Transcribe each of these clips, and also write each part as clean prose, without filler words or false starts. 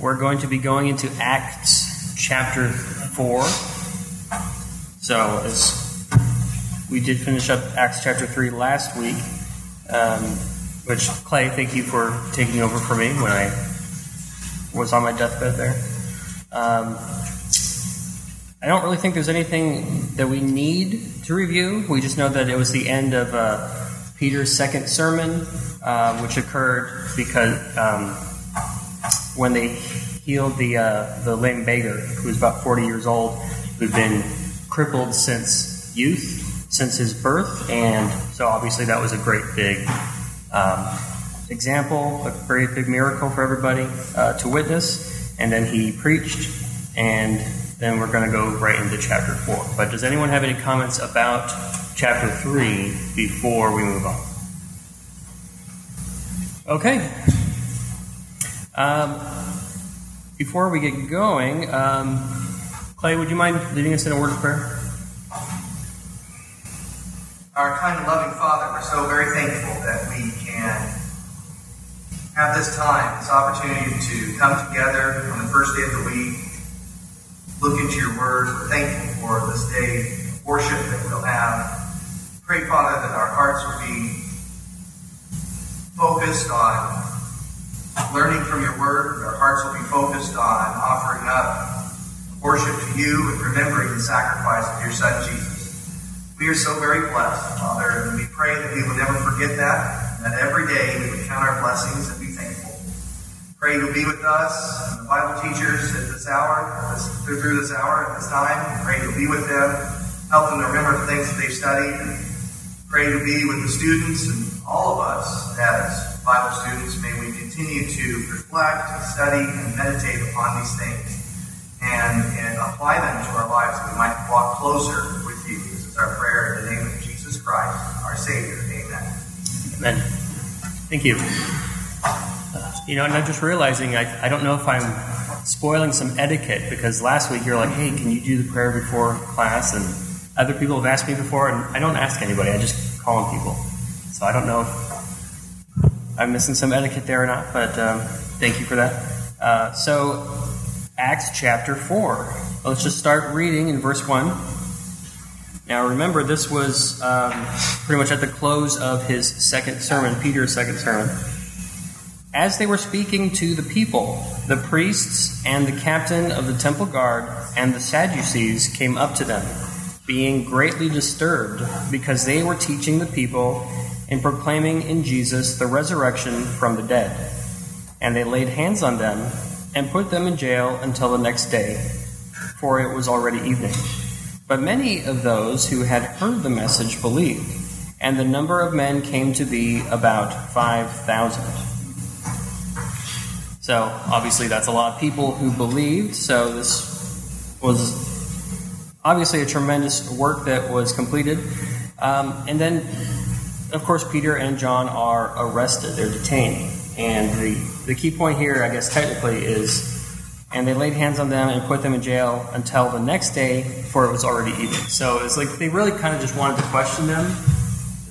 We're going to be going into Acts chapter 4. So, as we did finish up Acts chapter 3 last week, which, Clay, thank you for taking over for me when I was on my deathbed there. I don't really think there's anything that we need to review. We just know that it was the end of Peter's second sermon, which occurred because when they healed the lame beggar, who was about 40 years old, who'd been crippled since youth, since his birth, and so obviously that was a great big example, a very big miracle for everybody to witness. And then he preached, and then we're going to go right into chapter 4. But does anyone have any comments about chapter 3 before we move on? Okay. Before we get going, Clay, would you mind leading us in a word of prayer? Our kind and loving Father, we're so very thankful that we can have this time, this opportunity to come together on the first day of the week, look into your word. We're thankful for this day of worship that we'll have. Pray, Father, that our hearts will be focused on learning from your word. Our hearts will be focused on offering up worship to you and remembering the sacrifice of your Son, Jesus. We are so very blessed, Father, and we pray that we will never forget that, and that every day we would count our blessings and be thankful. Pray you'll be with us and the Bible teachers at this hour, through this hour at this time. Pray you'll be with them, help them to remember the things that they've studied. Pray you'll be with the students and all of us as Bible students. May we continue to reflect, study, and meditate upon these things and apply them to our lives, so we might walk closer with you. This is our prayer in the name of Jesus Christ, our Savior. Amen. Amen. Thank you. And I'm just realizing, I don't know if I'm spoiling some etiquette, because last week you were like, hey, can you do the prayer before class? And other people have asked me before, and I don't ask anybody. I just call on people. So I don't know if I'm missing some etiquette there or not, but thank you for that. So, Acts chapter 4. Let's just start reading in verse 1. Now remember, this was pretty much at the close of his second sermon, Peter's second sermon. As they were speaking to the people, the priests and the captain of the temple guard and the Sadducees came up to them, being greatly disturbed, because they were teaching the people and proclaiming in Jesus the resurrection from the dead. And they laid hands on them and put them in jail until the next day, for it was already evening. But many of those who had heard the message believed, and the number of men came to be about 5,000. So, obviously, that's a lot of people who believed, so this was obviously a tremendous work that was completed. And then, of course, Peter and John are arrested. They're detained. And the key point here, I guess technically, is, and they laid hands on them and put them in jail until the next day, for it was already evening. So it's like they really kind of just wanted to question them.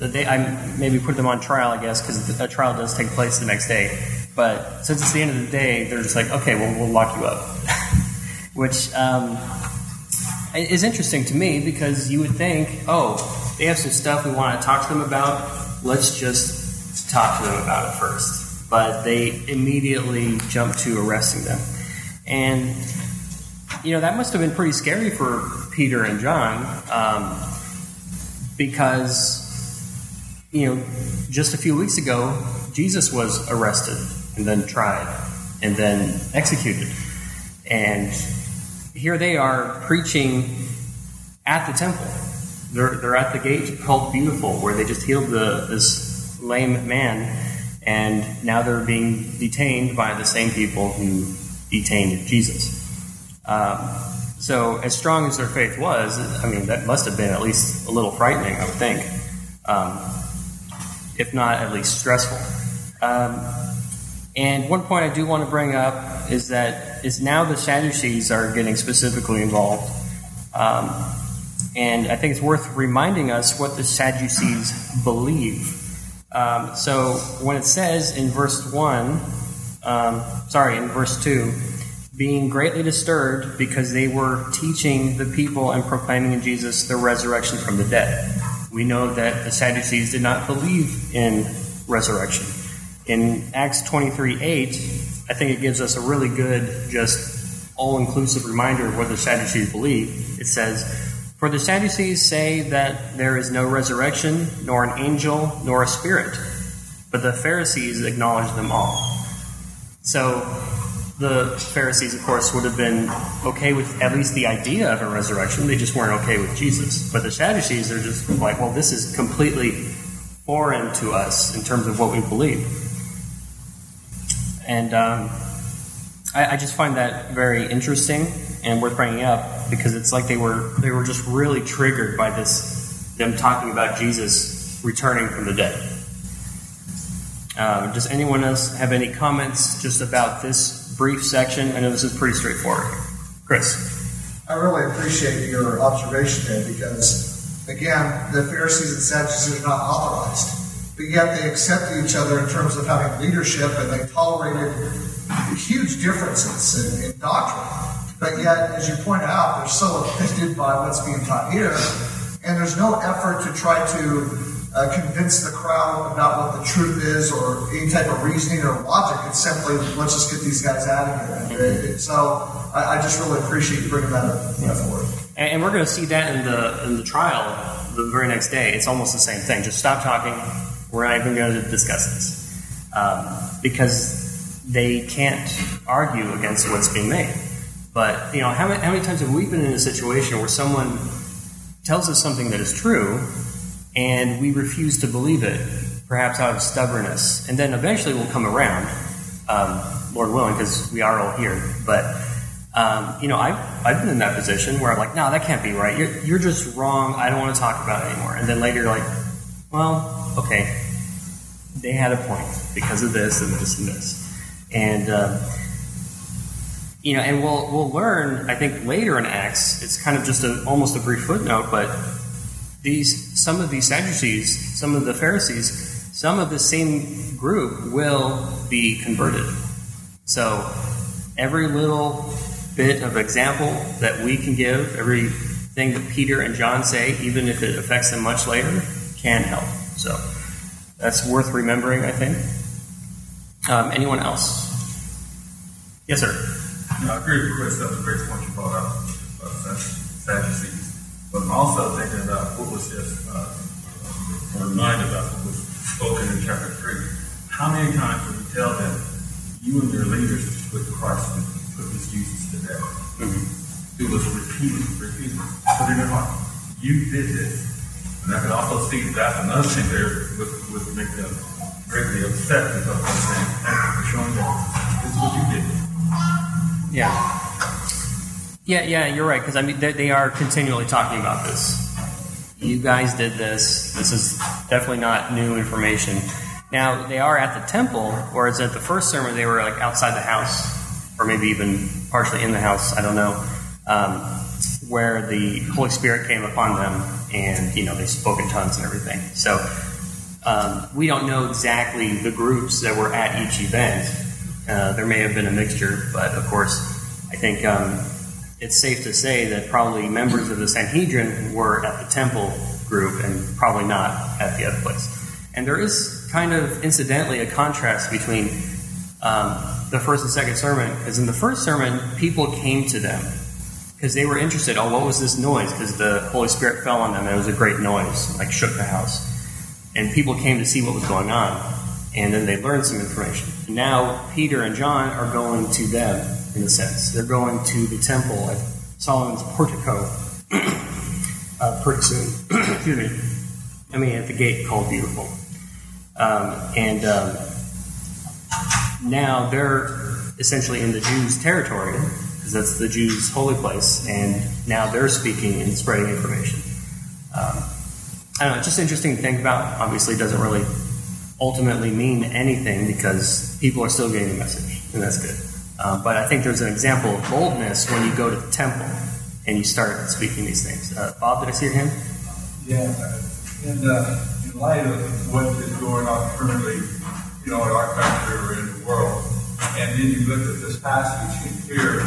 I maybe put them on trial, I guess, because a trial does take place the next day. But since it's the end of the day, they're just like, okay, well, we'll lock you up. Which is interesting to me, because you would think, oh, they have some stuff we want to talk to them about. Let's just talk to them about it first. But they immediately jump to arresting them. And, that must have been pretty scary for Peter and John, because, just a few weeks ago, Jesus was arrested and then tried and then executed. And here they are preaching at the temple. They're at the gate called Beautiful, where they just healed this lame man, and now they're being detained by the same people who detained Jesus. So as strong as their faith was, that must have been at least a little frightening, I would think, if not at least stressful. And one point I do want to bring up is that now the Sadducees are getting specifically involved. And I think it's worth reminding us what the Sadducees believe. So when it says in verse 1 in verse 2, being greatly disturbed because they were teaching the people and proclaiming in Jesus the resurrection from the dead. We know that the Sadducees did not believe in resurrection. In Acts 23:8, I think it gives us a really good, just all-inclusive reminder of what the Sadducees believe. It says, "For the Sadducees say that there is no resurrection, nor an angel, nor a spirit, but the Pharisees acknowledge them all." So the Pharisees, of course, would have been okay with at least the idea of a resurrection. They just weren't okay with Jesus. But the Sadducees are just like, well, this is completely foreign to us in terms of what we believe. And I just find that very interesting and worth bringing up, because it's like they were just really triggered by them talking about Jesus returning from the dead. Does anyone else have any comments just about this brief section? I know this is pretty straightforward. Chris? I really appreciate your observation there, because, again, the Pharisees and Sadducees are not authorized, but yet they accepted each other in terms of having leadership, and they tolerated huge differences in doctrine. But yet, as you point out, they're so offended by what's being taught here, and there's no effort to try to convince the crowd about what the truth is, or any type of reasoning or logic. It's simply, let's just get these guys out of here. And so I just really appreciate you bringing that up forward. And we're going to see that in the trial the very next day. It's almost the same thing. Just stop talking. We're not even going to discuss this. Because they can't argue against what's being made. But, you know, how many times have we been in a situation where someone tells us something that is true, and we refuse to believe it, perhaps out of stubbornness. And then eventually we'll come around, Lord willing, because we are all here. But, I've been in that position where I'm like, no, that can't be right. You're just wrong. I don't want to talk about it anymore. And then later you're like, well, okay, they had a point because of this and this and this. And, and we'll learn, I think, later in Acts, it's kind of just almost a brief footnote, but some of these Sadducees, some of the Pharisees, some of the same group will be converted. So every little bit of example that we can give, everything that Peter and John say, even if it affects them much later, can help. So that's worth remembering, I think. Anyone else? Yes, sir. I agree with Chris. That was a great point you brought up about Sadducees. But I'm also thinking about what was just reminded about what was spoken in chapter 3. How many times would you tell them, you and your leaders put Christ, put this Jesus to death? Mm-hmm. It was repeated. Put in their heart, you did this. And I could also see that's another thing there would make them greatly upset, because I'm saying, thank you for showing them this is what you did. Yeah. Yeah, you're right, because I mean, they are continually talking about this. You guys did this. This is definitely not new information. Now, they are at the temple, whereas at the first sermon they were like outside the house, or maybe even partially in the house, I don't know, where the Holy Spirit came upon them and, they spoke in tongues and everything. So we don't know exactly the groups that were at each event. There may have been a mixture, but of course, I think it's safe to say that probably members of the Sanhedrin were at the temple group and probably not at the other place. And there is kind of, incidentally, a contrast between the first and second sermon, because in the first sermon, people came to them because they were interested. Oh, what was this noise? Because the Holy Spirit fell on them, and it was a great noise, like shook the house. And people came to see what was going on, and then they learned some information. And now Peter and John are going to them, in a sense. They're going to the temple at Solomon's portico pretty soon. Excuse me. I mean, at the gate called Beautiful. Now they're essentially in the Jews' territory, because that's the Jews' holy place, and now they're speaking and spreading information. I don't know, it's just interesting to think about. Obviously, it doesn't really ultimately mean anything, because people are still getting the message, and that's good. But I think there's an example of boldness when you go to the temple and you start speaking these things. Bob, did I see your hand? Yeah. And in light of what is going on currently, in our country or in the world, And then you look at this passage here,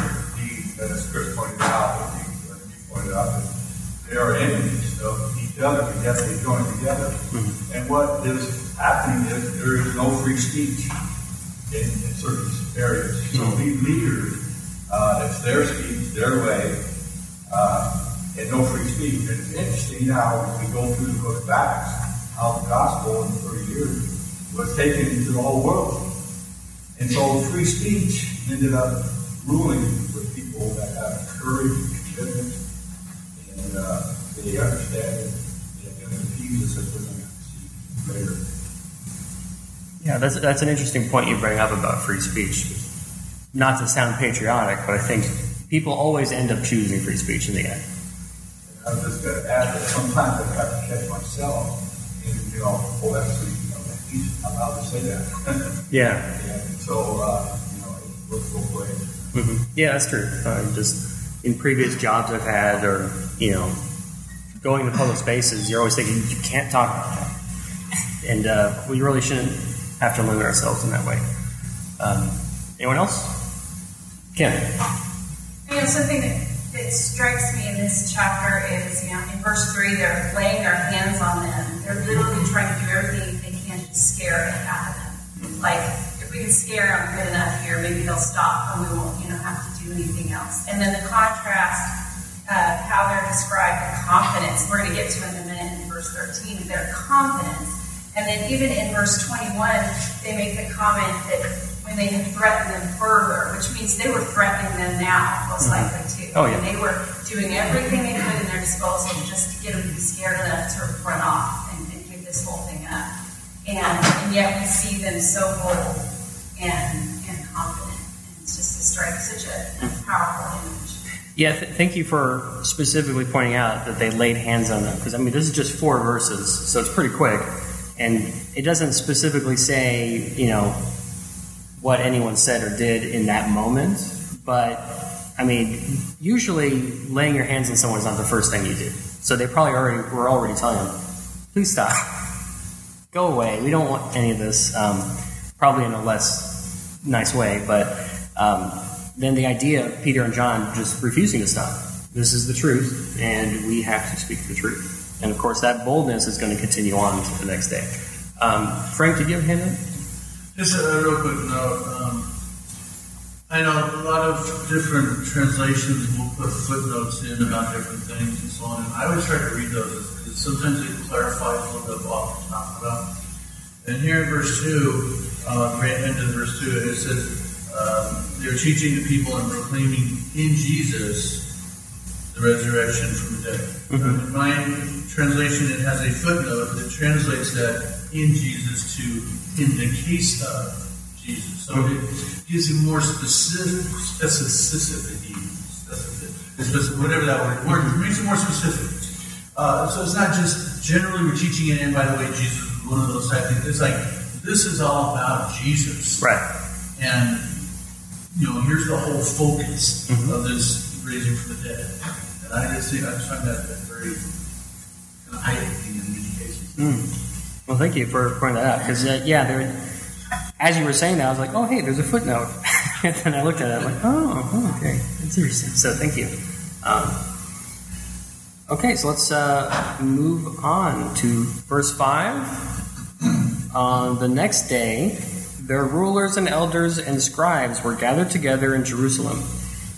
as Chris pointed out, and you pointed out, that they are enemies of each other, but yet they join together. Mm-hmm. And what is happening is there is no free speech in certain areas. So we leaders, it's their speech, their way, and no free speech. And it's interesting now, as we go through the book of Acts, how the gospel in 30 years was taken into the whole world. And so free speech ended up ruling with people that have courage and commitment. And they understand it. Yeah, that's an interesting point you bring up about free speech. Not to sound patriotic, but I think people always end up choosing free speech in the end. I was just going to add that sometimes I have to catch myself and he's allowed to say that. Yeah. And so, it works both ways. Mm-hmm. Yeah, that's true. Just in previous jobs I've had, or, going to public spaces, you're always thinking, you can't talk about that. And we really shouldn't have to limit ourselves in that way. Anyone else? Kim? Something that strikes me in this chapter is, in verse 3, they're laying their hands on them. They're literally trying to do everything they can to scare it out of them. Like, if we can scare them good enough here, maybe they'll stop and we won't, have to do anything else. And then the contrast, how they're described, the confidence, we're going to get to in a minute in verse 13, their confidence. And then even in verse 21, they make the comment that when they had threatened them further, which means they were threatening them now, most likely too. Oh, yeah. And they were doing everything they could in their disposal just to get them to be scared enough to run off and give this whole thing up. And yet we see them so bold and confident. And it's just a strike, such a powerful image. Yeah, thank you for specifically pointing out that they laid hands on them. Because, this is just 4 verses, so it's pretty quick. And it doesn't specifically say, what anyone said or did in that moment. But, usually laying your hands on someone is not the first thing you do. So they probably were already telling them, please stop. Go away. We don't want any of this. Probably in a less nice way, but... Then the idea of Peter and John just refusing to stop. This is the truth, and we have to speak the truth. And, of course, that boldness is going to continue on to the next day. Frank, did you have a hand up? Just a real quick note. I know a lot of different translations will put footnotes in about different things and so on. And I would try to read those because sometimes they clarify a little bit off the top about. And here in verse 2, right into verse 2, it says... they're teaching the people and proclaiming in Jesus the resurrection from the dead. Mm-hmm. In my translation, it has a footnote that translates that in Jesus to in the case of Jesus. So it gives you more specificity, whatever that word is. It makes it more specific. So it's not just generally we're teaching it, and by the way, Jesus is one of those types. It's like, this is all about Jesus. Right. And... here's the whole focus of this raising from the dead. And I just find that very eye-opening in many cases. Mm. Well, thank you for pointing that out. Because, as you were saying that, I was like, oh, hey, there's a footnote. And then I looked at it, I'm like, oh, okay. That's interesting. So, thank you. Okay, so let's move on to verse 5. The next day... Their rulers and elders and scribes were gathered together in Jerusalem,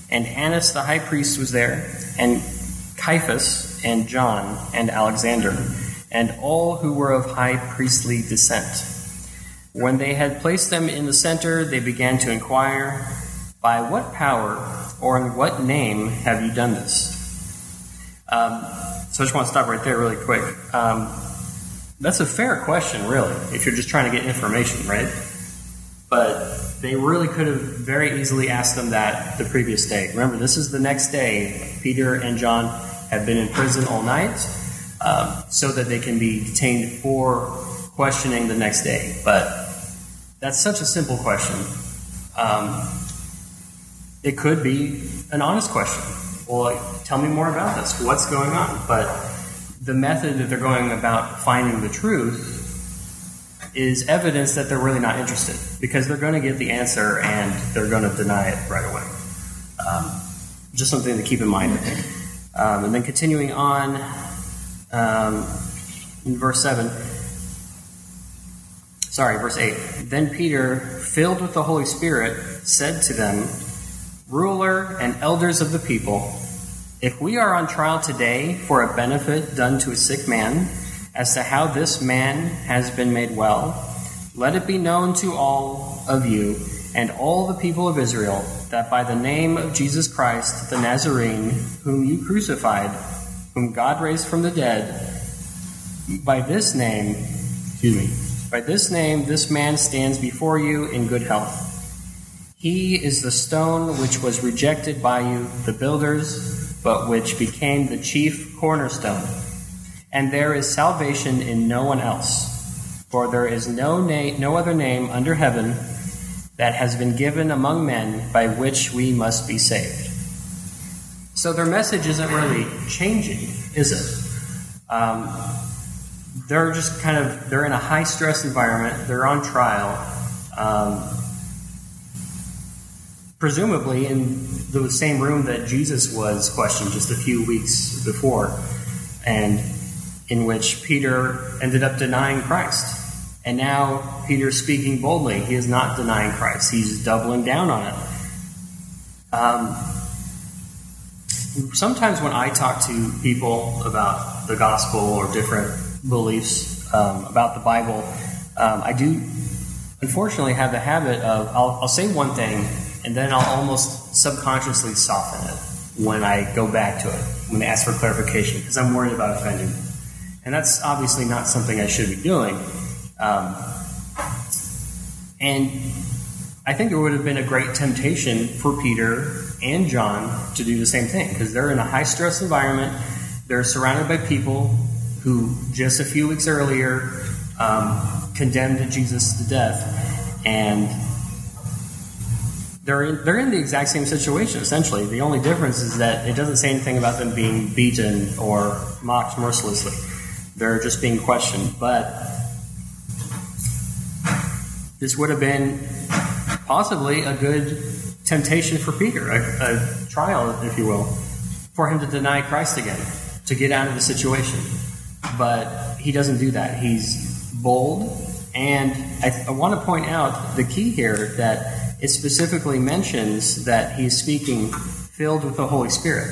and Annas the high priest was there, and Caiaphas, and John, and Alexander, and all who were of high priestly descent. When they had placed them in the center, they began to inquire, "By what power or in what name have you done this?" So I just want to stop right there really quick. That's a fair question, really, if you're just trying to get information, right? But they really could have very easily asked them that the previous day. Remember, this is the next day. Peter and John have been in prison all night so that they can be detained for questioning the next day. But that's such a simple question. It could be an honest question. Well, tell me more about this. What's going on? But the method that they're going about finding the truth is evidence that they're really not interested, because they're going to get the answer and they're going to deny it right away. Just something to keep in mind, I think. And then continuing on in verse 8. Then Peter, filled with the Holy Spirit, said to them, "Ruler and elders of the people, if we are on trial today for a benefit done to a sick man, as to how this man has been made well, let it be known to all of you and all the people of Israel that by the name of Jesus Christ the Nazarene, whom you crucified, whom God raised from the dead, by this name this man stands before you in good health. He is the stone which was rejected by you, the builders, but which became the chief cornerstone. And there is salvation in no one else, for there is no other name under heaven that has been given among men by which we must be saved." So their message isn't really changing, is it? They're just they're in a high-stress environment. They're on trial. Presumably in the same room that Jesus was questioned just a few weeks before, and in which Peter ended up denying Christ. And now Peter's speaking boldly. He is not denying Christ. He's doubling down on it. Sometimes when I talk to people about the gospel or different beliefs about the Bible, I do unfortunately have the habit of I'll say one thing, and then I'll almost subconsciously soften it when I go back to it, when they ask for clarification, because I'm worried about offending them. And that's obviously not something I should be doing. And I think it would have been a great temptation for Peter and John to do the same thing, because they're in a high-stress environment. They're surrounded by people who just a few weeks earlier condemned Jesus to death, and they're in the exact same situation, essentially. The only difference is that it doesn't say anything about them being beaten or mocked mercilessly. They're just being questioned. But this would have been possibly a good temptation for Peter, a trial, if you will, for him to deny Christ again, to get out of the situation. But he doesn't do that. He's bold. And I want to point out the key here that it specifically mentions that he's speaking filled with the Holy Spirit.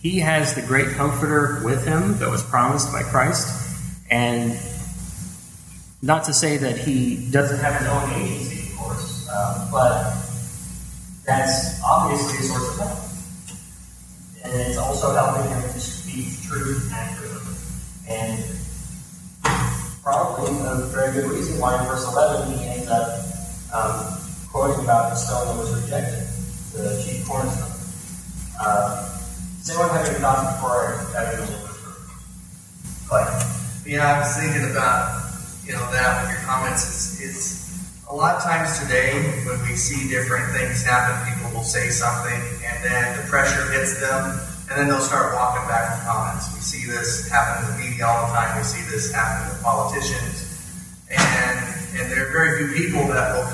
He has the great comforter with him that was promised by Christ. And not to say that he doesn't have his own agency, of course, but that's obviously a source of help. And it's also helping him to speak truth accurately. And probably a very good reason why in verse 11 he ends up quoting about the stone that was rejected, the chief cornerstone. Does anyone have any thoughts before I go over? Yeah, I was thinking about that with your comments. It's a lot of times today when we see different things happen, people will say something, and then the pressure hits them, and then they'll start walking back from comments. We see this happen in the media all the time. We see this happen with politicians, and there are very few people that will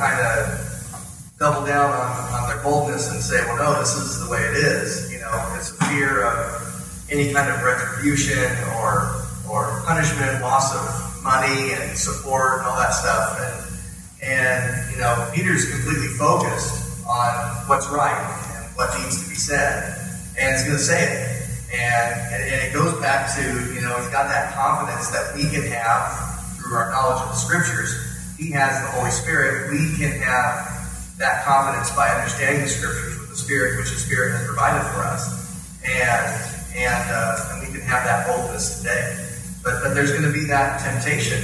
double down on their boldness and say, well, no, this is the way it is. It's a fear of any kind of retribution or punishment, loss of money and support and all that stuff. And Peter's completely focused on what's right and what needs to be said. And he's going to say it. And it goes back to, he's got that confidence that we can have through our knowledge of the Scriptures. He has the Holy Spirit. We can have that confidence by understanding the Scriptures with the Spirit, which the Spirit has provided for us, and we can have that boldness today. But there's going to be that temptation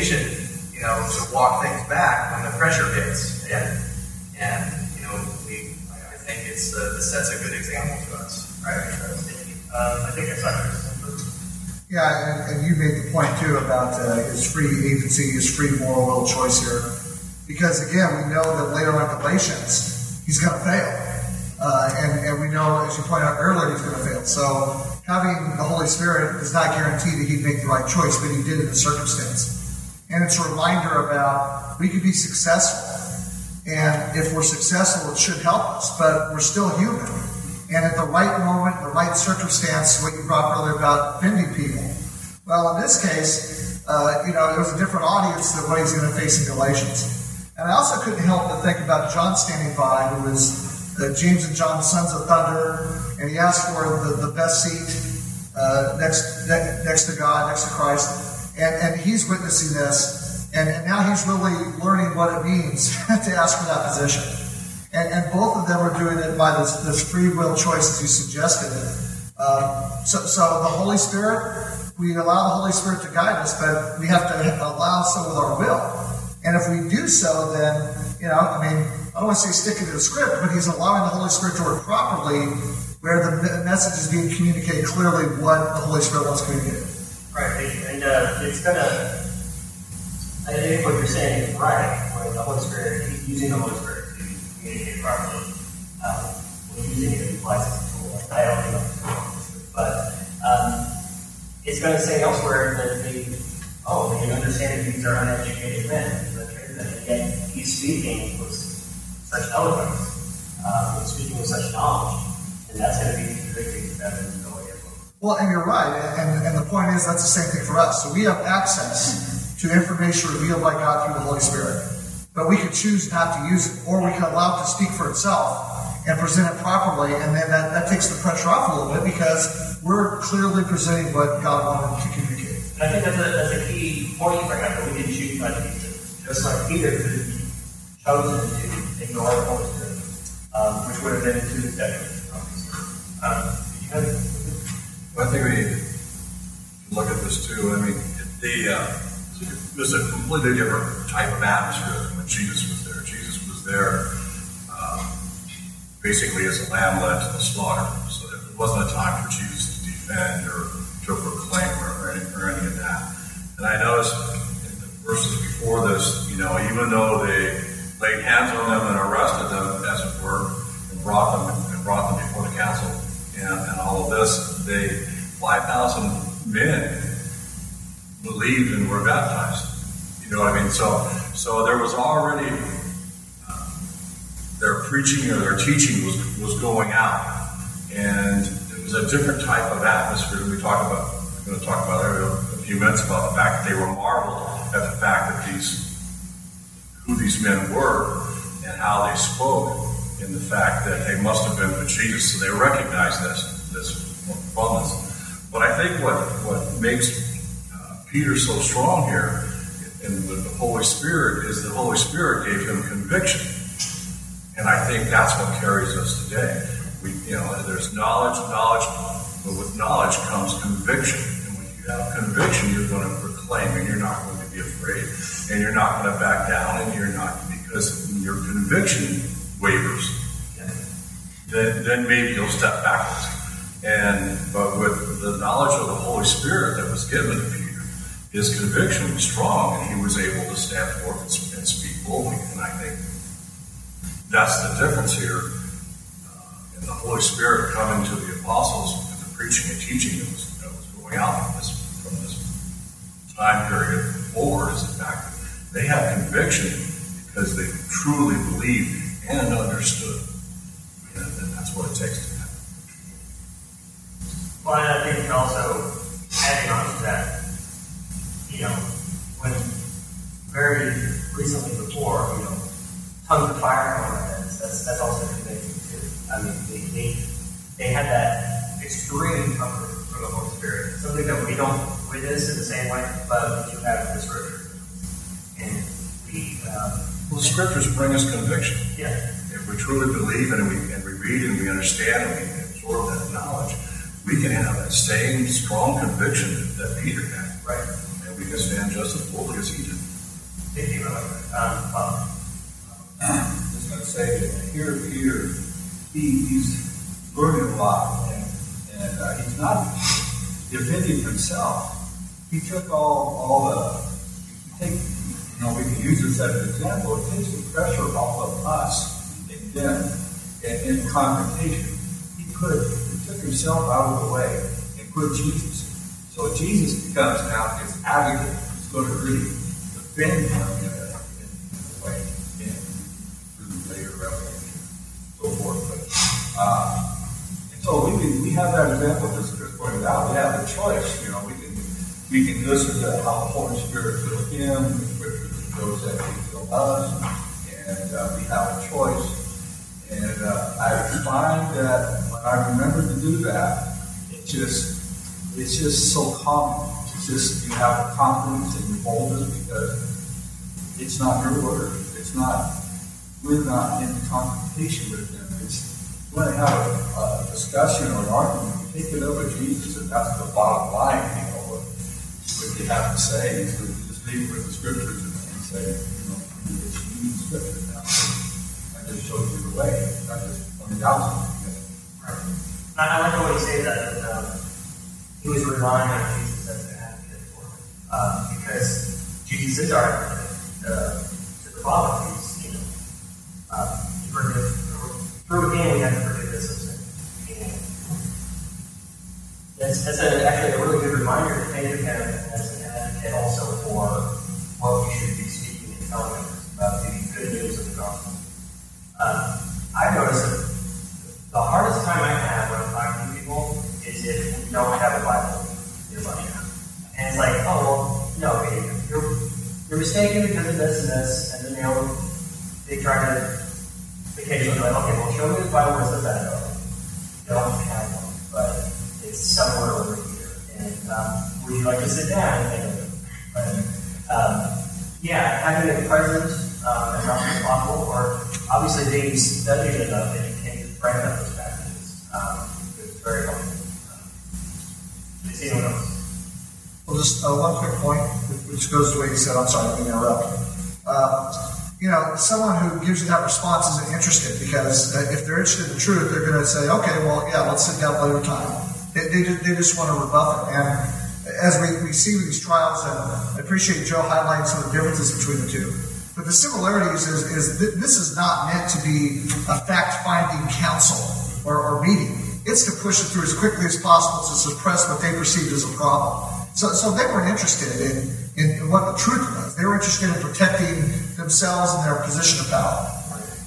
to walk things back when the pressure hits, I think this sets a good example to us, right? I think it's like. Yeah, and you made the point, too, about his free agency, his free moral will choice here. Because, again, we know that later on in Galatians, he's going to fail. And we know, as you pointed out earlier, he's going to fail. So having the Holy Spirit does not guarantee that he'd make the right choice, but he did in the circumstance. And it's a reminder about we could be successful. And if we're successful, it should help us, but we're still human. And at the right moment, the right circumstance, what you brought earlier about offending people. Well, in this case, it was a different audience than what he's going to face in Galatians. And I also couldn't help but think about John standing by, who was James and John, sons of thunder, and he asked for the best seat next to God, next to Christ. And he's witnessing this, and now he's really learning what it means to ask for that position. And both of them are doing it by this free will choice as you suggested it. So the Holy Spirit, we allow the Holy Spirit to guide us, but we have to allow some with our will. And if we do so, then, I don't want to say sticking to the script, but he's allowing the Holy Spirit to work properly where the message is being communicated clearly what the Holy Spirit wants communicated. Right, and I think what you're saying is right, where the Holy Spirit, he's using the Holy Spirit to communicate properly. When using it implies it's a tool. I don't know if it's a tool, but it's going to say elsewhere that they understand these are uneducated men, and yet he's speaking with such eloquence, he's speaking with such knowledge, and that's going to be convicting to them in no way. Well, and you're right, and the point is that's the same thing for us. So we have access to information revealed by God through the Holy Spirit, but we can choose not to use it, or we can allow it to speak for itself and present it properly, and then that takes the pressure off a little bit because we're clearly presenting what God wanted to communicate. And I think that's a key point right now, that we can choose not to do. Just like Peter could have chosen to ignore the Holy Spirit, which would have been to his detriment. I think we look at this too. I mean, there's a completely different type of atmosphere than when Jesus was there. Jesus was there basically as a lamb led to the slaughter. So there wasn't a time for Jesus to defend or to proclaim or any of that. And I noticed in the verses before this, even though they laid hands on them and arrested them, as it were, and brought them before the council and all of this, 5,000 men believed and were baptized. You know what I mean? So there was already their preaching or their teaching was going out, and it was a different type of atmosphere that we talk about. We're going to talk about there in a few minutes about the fact that they were marveled at the fact that who these men were and how they spoke, and the fact that they must have been with Jesus, so they recognized this fullness. But I think what makes Peter so strong here, and with the Holy Spirit, is the Holy Spirit gave him conviction, and I think that's what carries us today. There's knowledge, but with knowledge comes conviction, and when you have conviction, you're going to proclaim, and you're not going to be afraid, and you're not going to back down, and you're not, because your conviction wavers, then maybe you'll step backwards. But with the knowledge of the Holy Spirit that was given to Peter, his conviction was strong, and he was able to stand forth and speak boldly. And I think that's the difference here. And the Holy Spirit coming to the apostles with the preaching and teaching that was going out from this time period forward is the fact that they had conviction because they truly believed and understood. And that's what it takes to happen. Well, and I think also, adding on to that, when very recently before, tongues of fire and all that, that's also convincing too. I mean, they had that extreme comfort from the Holy Spirit. Something that we don't witness in the same way, but you have in the scripture. And the scriptures bring us conviction. Yeah. If we truly believe and we read and we understand and we absorb that knowledge, we can have that same strong conviction that Peter had, right? And we can stand just as boldly as he did. Thank you, brother. I was going to say that here Peter, he's learning a lot, and he's not defending himself. He took all the we can use this as an example. It takes the pressure off of us and them in confrontation. He took himself out of the way and for Jesus. So Jesus becomes now his advocate, who's going to really defend him in a way, in through later revelation, so forth. But, and so we have that example, as Chris pointed out. We have a choice. You know, we can listen to how the Holy Spirit fills him, the Scriptures shows that he fills us, and we have a choice. And I find that when I remember to do that, it's just so common. It's just you have confidence in your boldness because it's not your word. It's not, we're not in confrontation with them. It's when I have a discussion or an argument, take it over Jesus, and that's the bottom line. You know what you have to say is just leave it with the Scriptures and say, you know, you just read the Scriptures now. Just showed you the way. I just pointed out something. Right. I like the way you say that he was relying on Jesus as an advocate for him, because Jesus is our advocate to the Father. He's, you know, through him we have the forgiveness of sin. And that's actually a really good reminder to think of him as an advocate also for what we should be speaking and telling others about the good news of the gospel. I've noticed that the hardest time I have when I'm talking to people is if we don't have a Bible nearby. And it's like, oh, well, no, okay, you're mistaken because of this and this. And then they try to occasionally like, okay, well, show me the Bible where it says that. They don't have one, but it's somewhere over here. And would you like to sit down and think of it? But, yeah, having it present as often as possible, or obviously, they studied it enough and you can just bring up those passages. It's very helpful. Does anyone else? Well, just one quick point, which goes to what you said. I'm sorry, I didn't interrupt. You know, someone who gives you that response isn't interested, because if they're interested in the truth, they're going to say, okay, well, yeah, let's sit down later time. They just want to rebuff it. And as we see with these trials, and I appreciate Joe highlighting some of the differences between the two. But the similarities is this is not meant to be a fact-finding council or meeting. It's to push it through as quickly as possible to suppress what they perceived as a problem. So they weren't interested in what the truth was. They were interested in protecting themselves and their position of power.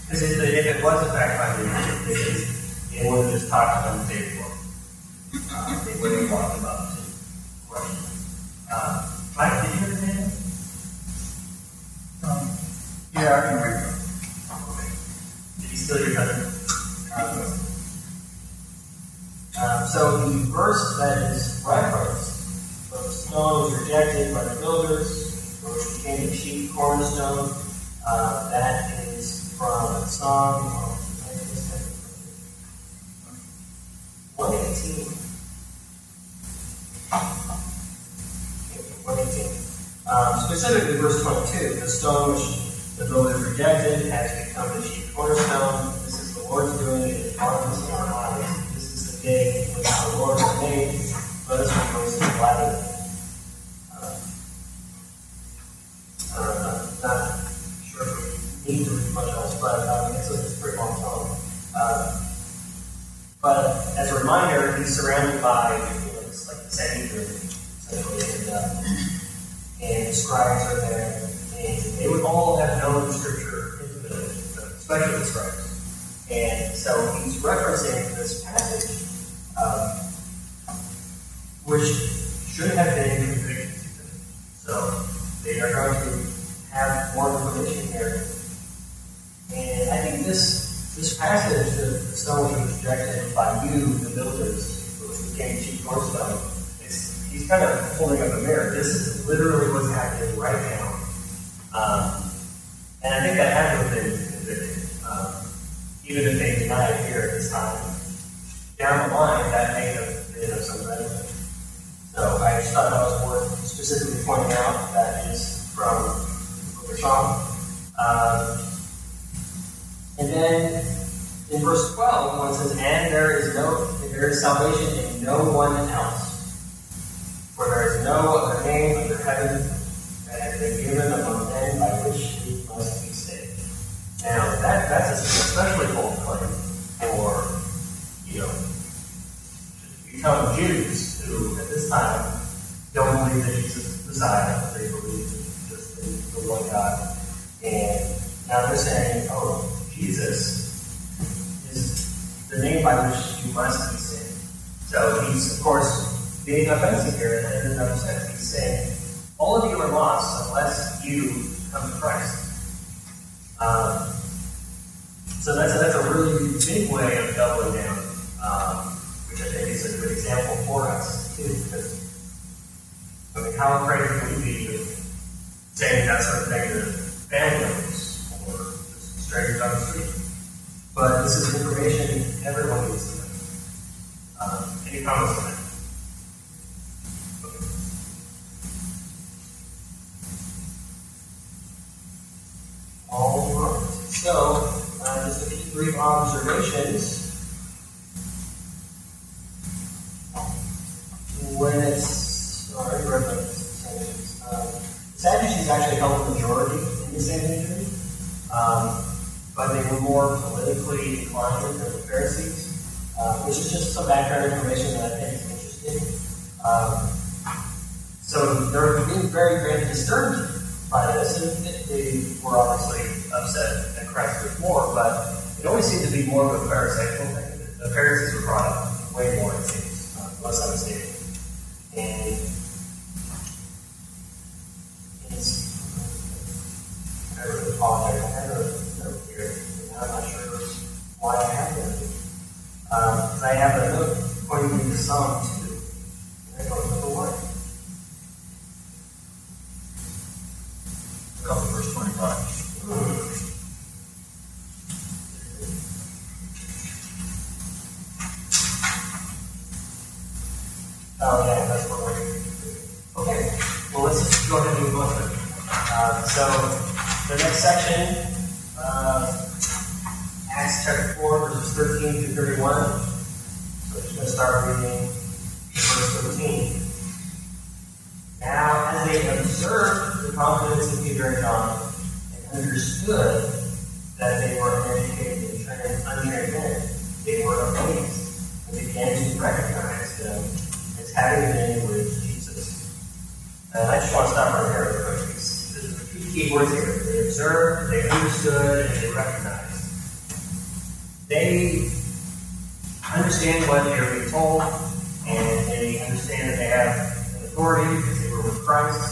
Because if it was a fact-finding council, they would have just talked about the day before. They wouldn't have walked about the questions. Mike, did you understand? Yeah, I can read them. Did you steal your cousin? So the verse that is referenced, but the stone was rejected by the builders, which became a chief cornerstone. That is from Psalm 118. 118. Specifically, verse 22, the stone which the builders rejected has become the chief cornerstone. This is the Lord's doing, it is marvelous in our eyes. This is the day which the Lord has made. Let us rejoice and be glad in it. I'm not sure if we need to read much else, but it's a pretty long poem. But as a reminder, he's surrounded by, you know, it's like the Sanhedrin, essentially, and the scribes are there, and they would all have known the Scripture intimately, especially the scribes. And so he's referencing this passage, which should have been convicting to them. So they are going to have more information here. And I think this passage, the stone was rejected by you, the builders, which became chief cornerstone. He's kind of holding up a mirror. This is literally what's happening right now. And I think that has been convicting. Even if they deny it here at this time, down the line, that may have been of some benefit. So I just thought that was worth specifically pointing out. That is from the book of Psalm. And then in verse 12, one says, and there is salvation in no one else. For there is no other name under heaven that has been given among men by which we must be saved. Now, that's an especially bold claim for, you know, become Jews who side of it. They believe just the one God. And now they're saying, oh, Jesus is the name by which you must be saved. So he's, of course, being offensive here in another sense. He's saying, all of you are lost unless you come to Christ. So that's a really big way of doubling down, which I think is a good example for us, too. Because, I mean, how afraid would we be of saying that sort of thing to family members or just strangers on the street? But this is information everyone needs to know. Any comments on that? All right. So, just a few brief observations. The Sadducees actually held the majority in the Sanhedrin, but they were more politically inclined than the Pharisees, which is just some background information that I think is interesting. So they're being very disturbed by this, and they were obviously upset that Christ was more, but it always seemed to be more of a Pharisaical thing. The Pharisees were brought up way more, it seems, less understanding. And it's, I really apologize, I have a note here, and I'm not sure why I have that. I have a note pointing to Psalm 2, and I don't remember why. Look up to verse 25. Oh, yeah, that's what we're doing. Okay, well, let's just go ahead and move on. So, the next section, Acts chapter 4, verses 13 through 31. So, I'm just going to start reading verse 13. Now, as they observed the confidence of Peter and John, and understood that they were uneducated and trained untrained men, they were amazed and began to recognize them having a name with Jesus. And I just want to stop right there. There's a few key words here. They observed, they understood, and they recognized. They understand what they're being told, and they understand that they have an authority because they were with Christ.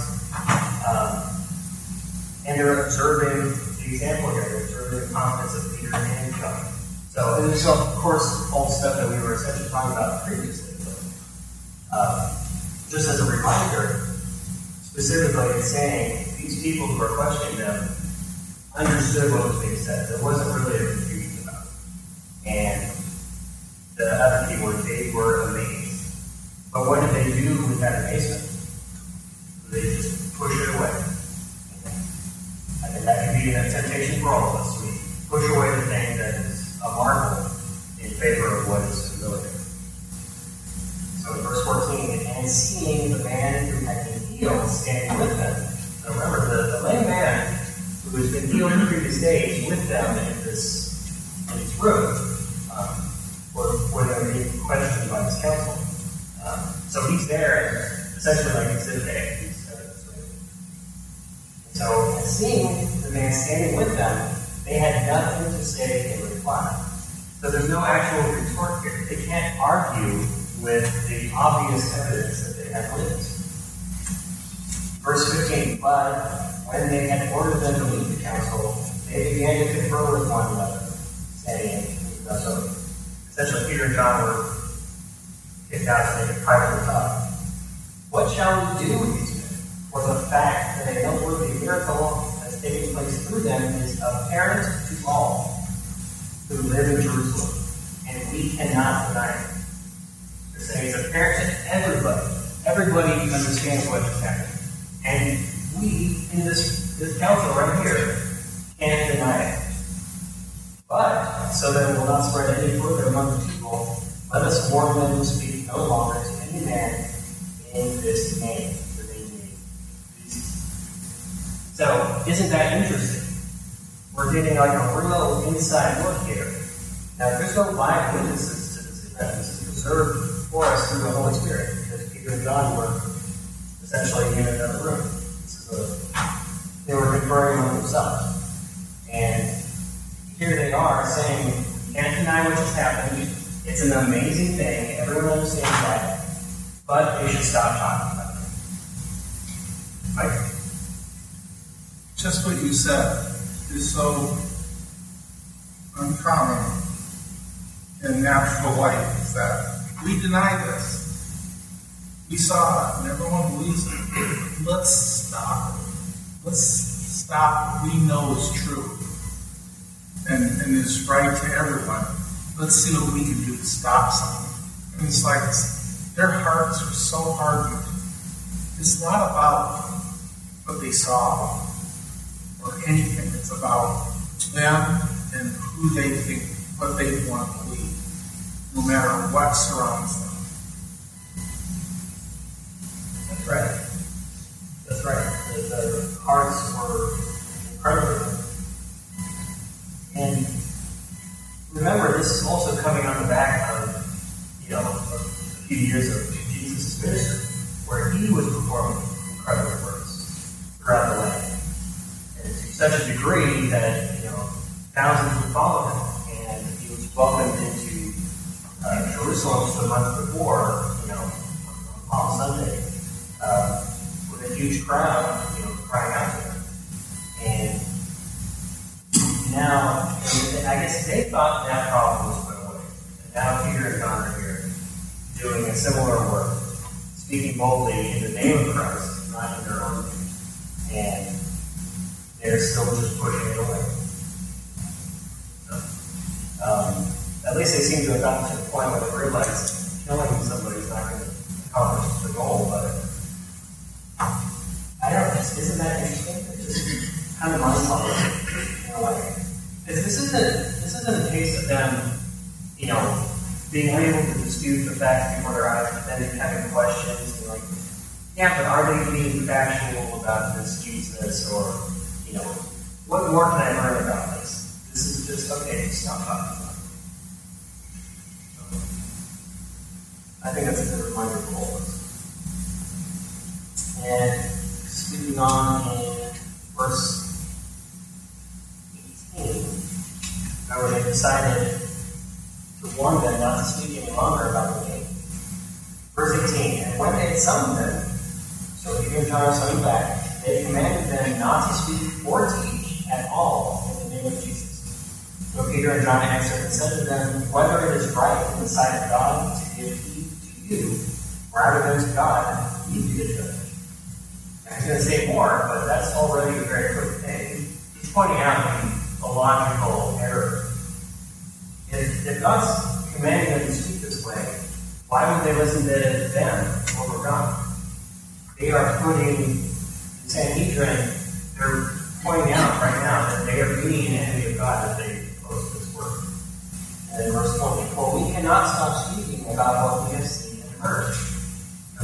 And they're observing the example here. They're observing the confidence of Peter and John. So this is, of course, all stuff that we were essentially talking about previously. Just as a reminder, specifically it's saying these people who are questioning them understood what was being said. There wasn't really a confusion about it. And the other key word, they were amazed. But what did they do with that amazement? They just push it away. I think that can be a temptation for all of us. We push away the thing that is a marvel in favor of what is familiar. So in verse 14, and seeing the man who had been healed standing with them. Now remember, the lame man who has been healed in the previous days with them in this room were they being questioned by his counsel. So he's there, and essentially like exhibit A. He's so and seeing the man standing with them, they had nothing to say in reply. So there's no actual retort here. They can't argue with the obvious evidence that they had witnessed. Verse 15, but when they had ordered them to leave the council, they began to confer with one another, saying, so essentially Peter and John were kicked out to make a private talk. What shall we do with these men? For the fact that a noteworthy miracle that's taking place through them is apparent to all who live in Jerusalem, and we cannot deny it. Saying it's apparent to everybody. Everybody understands what is happening. And we, in this council right here, can't deny it. But, so that it will not spread any further among the people, let us warn them to speak no longer to any man in this name that they name Jesus. So, isn't that interesting? We're getting like a real inside look here. Now, there's no live witnesses to this event. This is preserved for us through the Holy Spirit, because Peter and John were the essentially in another room. They were conferring on themselves. And here they are saying, can't deny what just happened. It's an amazing thing. Everyone understands that. But they should stop talking about it. Mike? Just what you said is so uncommon in natural life is that we deny this. We saw it and everyone believes it. Let's stop it. Let's stop what we know is true and is right to everyone. Let's see what we can do to stop something. And it's like their hearts are so hardened. It's not about what they saw or anything. It's about them and who they think, what they want to believe, no matter what surrounds them. That's right. That's right. The hearts were hardened. And remember, this is also coming on the back of, a few years of Jesus' ministry, where he was performing incredible works throughout the land. And to such a degree that, thousands would follow him. And he was welcomed into Jerusalem just a month before, on Palm Sunday, with a huge crowd, crying out to him. And now, I guess they thought that problem was going away. And now Peter and John are here doing a similar work, speaking boldly in the name of Christ, not in their own name. And they're still just pushing it away. At least they seem to have gotten to the point where they realize killing somebody is not going to accomplish the goal, but I don't know, isn't that interesting? It's just kind of mind-boggling in a way. This isn't a case of them, being unable to dispute the facts before their eyes, but then having questions, and but are they being factual about this Jesus, or, what more can I learn about this? This is just, okay, stop talking about it. I think that's a good reminder for all of us. And speaking on in verse 18, where they decided to warn them not to speak any longer about the name. Verse 18, and when they had summoned them, so Peter and John are summoned back, they commanded them not to speak or teach at all in the name of Jesus. So Peter and John answered and said to them, whether it is right in the sight of God to give heed to you, rather than to God, you do the judge. I was going to say more, but that's already a very quick thing. He's pointing out the logical error. If God's commanding them to speak this way, why would they listen to them over God? They are putting the Sanhedrin, they're pointing out right now that they are being an enemy of God if they oppose this word. And in verse 20, well, we cannot stop speaking about what we have seen and heard.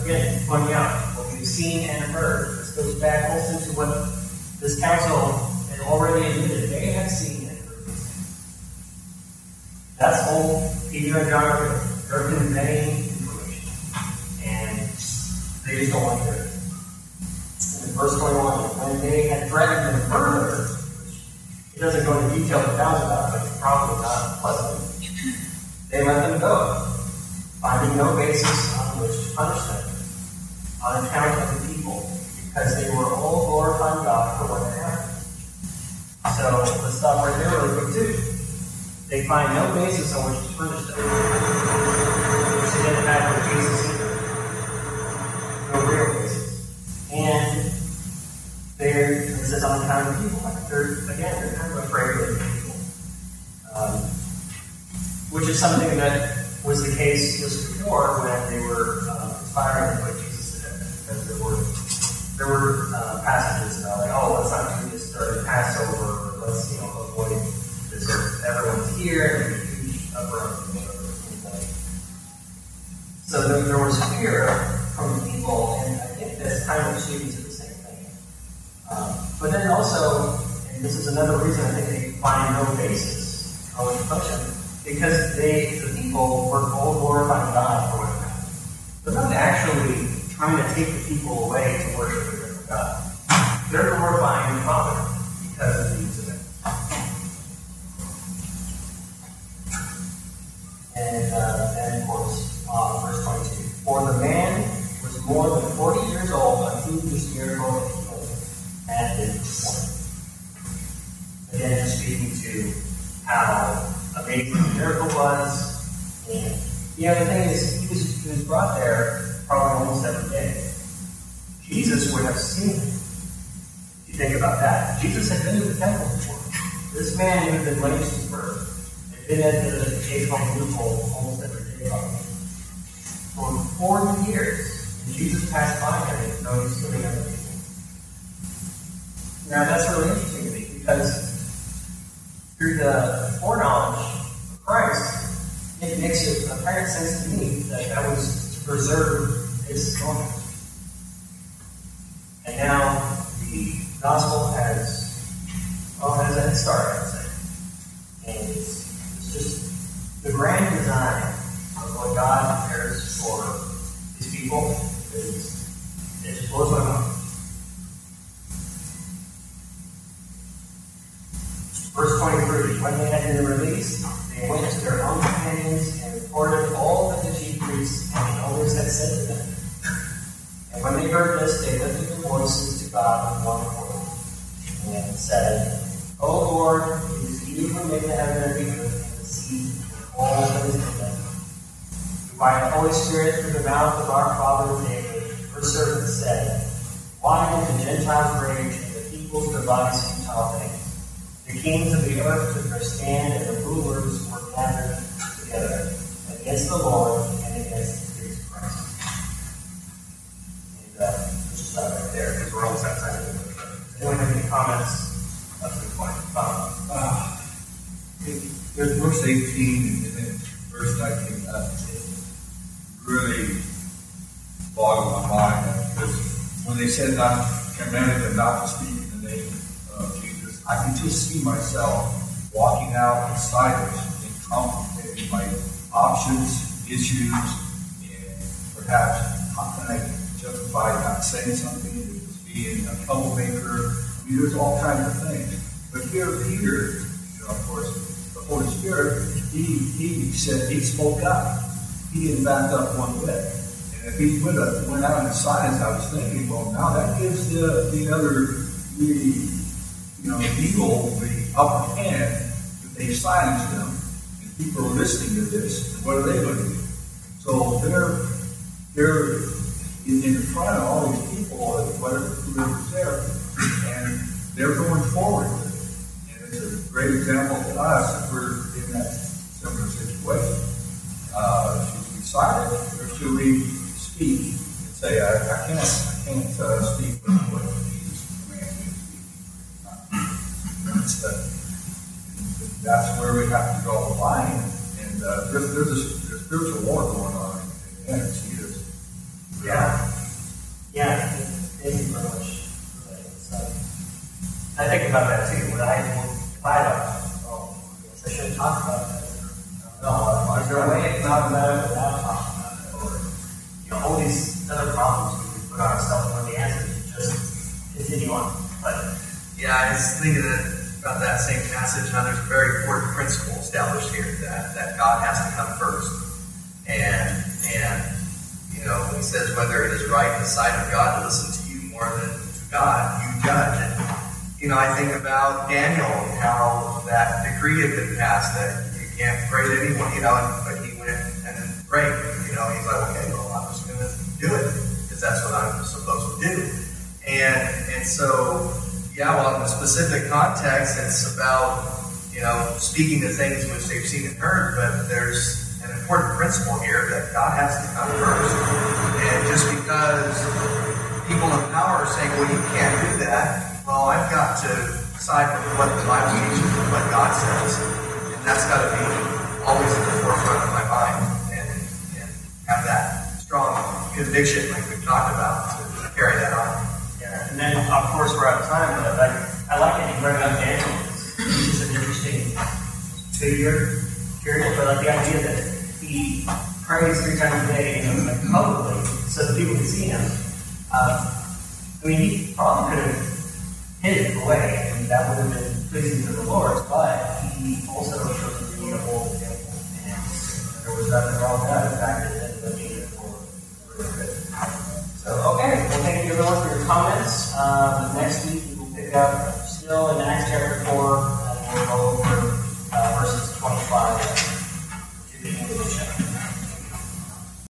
Again, pointing out what we've seen and heard. This goes back also to what this council had already admitted. They have seen. That's all Peter and John are conveying information. And they just don't want to hear it. And in verse 21, when they had threatened them further, which it doesn't go into detail about, but it's probably not pleasant, they let them go, finding no basis on which to punish them on account of the people, because they were all glorifying God for what had happened. So let's stop right there really quick too. They find no basis on which to punish them. She didn't have for Jesus either. No real basis. And this is on the kind of people. They're kind of afraid of people. Which is something that was the case just before when they were conspiring to put Jesus to death. Because there were passages about, let's not do this during the Passover, or let's, avoid this everyone's here, and huge uproar from each other. So there was fear from the people, and I think that's kind of attributed to the same thing. But then also, and this is another reason I think they find no basis on which to function, because the people were all glorifying God for what happened. They're not actually trying trying to take the people away to worship the different God. They're glorifying the Father because of the use of it. And of course, verse 22. For the man was more than 40 years old on whom this miracle had been performed. Again, just speaking to how amazing the miracle was. And, you know, the thing is, he was brought there probably almost every day. Jesus would have seen it. If you think about that, Jesus had been to the temple before. This man who had been lame since birth had been at the Gentile loophole almost every day for 40 years. And Jesus passed by him and no, he's doing everything. Now, that's really interesting to me because through the foreknowledge of Christ, it makes it apparent sense to me that that was to preserve this moment. And now the gospel has a head start, I'd say. And it's just the grand design of what God prepares for his people. It just blows my mind. Verse 23, when they had been released, they went to their own companions and reported all that the chief priests and elders had said to them. And when they heard this, they lifted their voices to God in one accord and said, O Lord, it is you who made the heaven and the earth and the sea and all that is in them. By the Holy Spirit, through the mouth of our father David, her servant said, Why did the Gentiles rage and the peoples devise futile things? The kings of the earth took their stand, and the rulers were gathered together against the Lord and against Jesus Christ. And just stop right there, because we're almost outside of the book. Anyone have any comments up to the point? There's verse 18 and then verse 19 up. Really boggled my mind because when they said, "I commanded them not to speak in the name of Jesus," I can just see myself walking out in silence and contemplating my options, issues, and perhaps how can I justify not saying something, and being a troublemaker. I mean, there's all kinds of things. But here, Peter, you know, of course, the Holy Spirit, he said he spoke up. He didn't back up one bit. And if he went out in silence, I was thinking, well, now that gives the upper hand that they silenced them, and people are listening to this, and what are they going to do? So they're in front of all these people, or whoever's there, and they're going forward. And it's a great example to us if we're in that similar situation. Should we silent, or should we speak and say, I can't speak with what Jesus commanded me to speak? That's where we have to draw the line, and there's a spiritual war going on, and it's years. Yeah. Thank you very much. I think about that too. When I fight off, I should have talked about that. No, is there a way to talk about it without talking about it? Or, you know, all these other problems we put on ourselves when the answer is just continue on. But yeah, I was thinking about that same passage. Now, there's a very important principle established here that God has to come first. And you know, he says whether it is right in the sight of God to listen to you more than to God, you judge. And, you know, I think about Daniel and how that decree had been passed that you can't pray to anyone, you know, but he went and prayed. You know, he's like, okay, well, I'm just going to do it because that's what I'm supposed to do. And so... yeah, well, in the specific context, it's about, you know, speaking to things which they've seen and heard, but there's an important principle here that God has to come first. And just because people in power are saying, well, you can't do that, well, I've got to decide what the Bible teaches and what God says. And that's got to be always at the forefront of my mind and have that strong conviction like we've talked about to carry that on. And then, of course, we're out of time, but I like that you bring up Daniel. It's just an interesting figure, period. But like the idea that he prays three times a day, you know, like publicly, so that people could see him. I mean, he probably could have hid it away, and that would have been pleasing to the Lord, but he also chose to be a bold example. And there was nothing wrong with that. In fact, it ended up being really good. So, okay. Well, thank you everyone for your comments. Next week, we will pick up still in Acts chapter 4.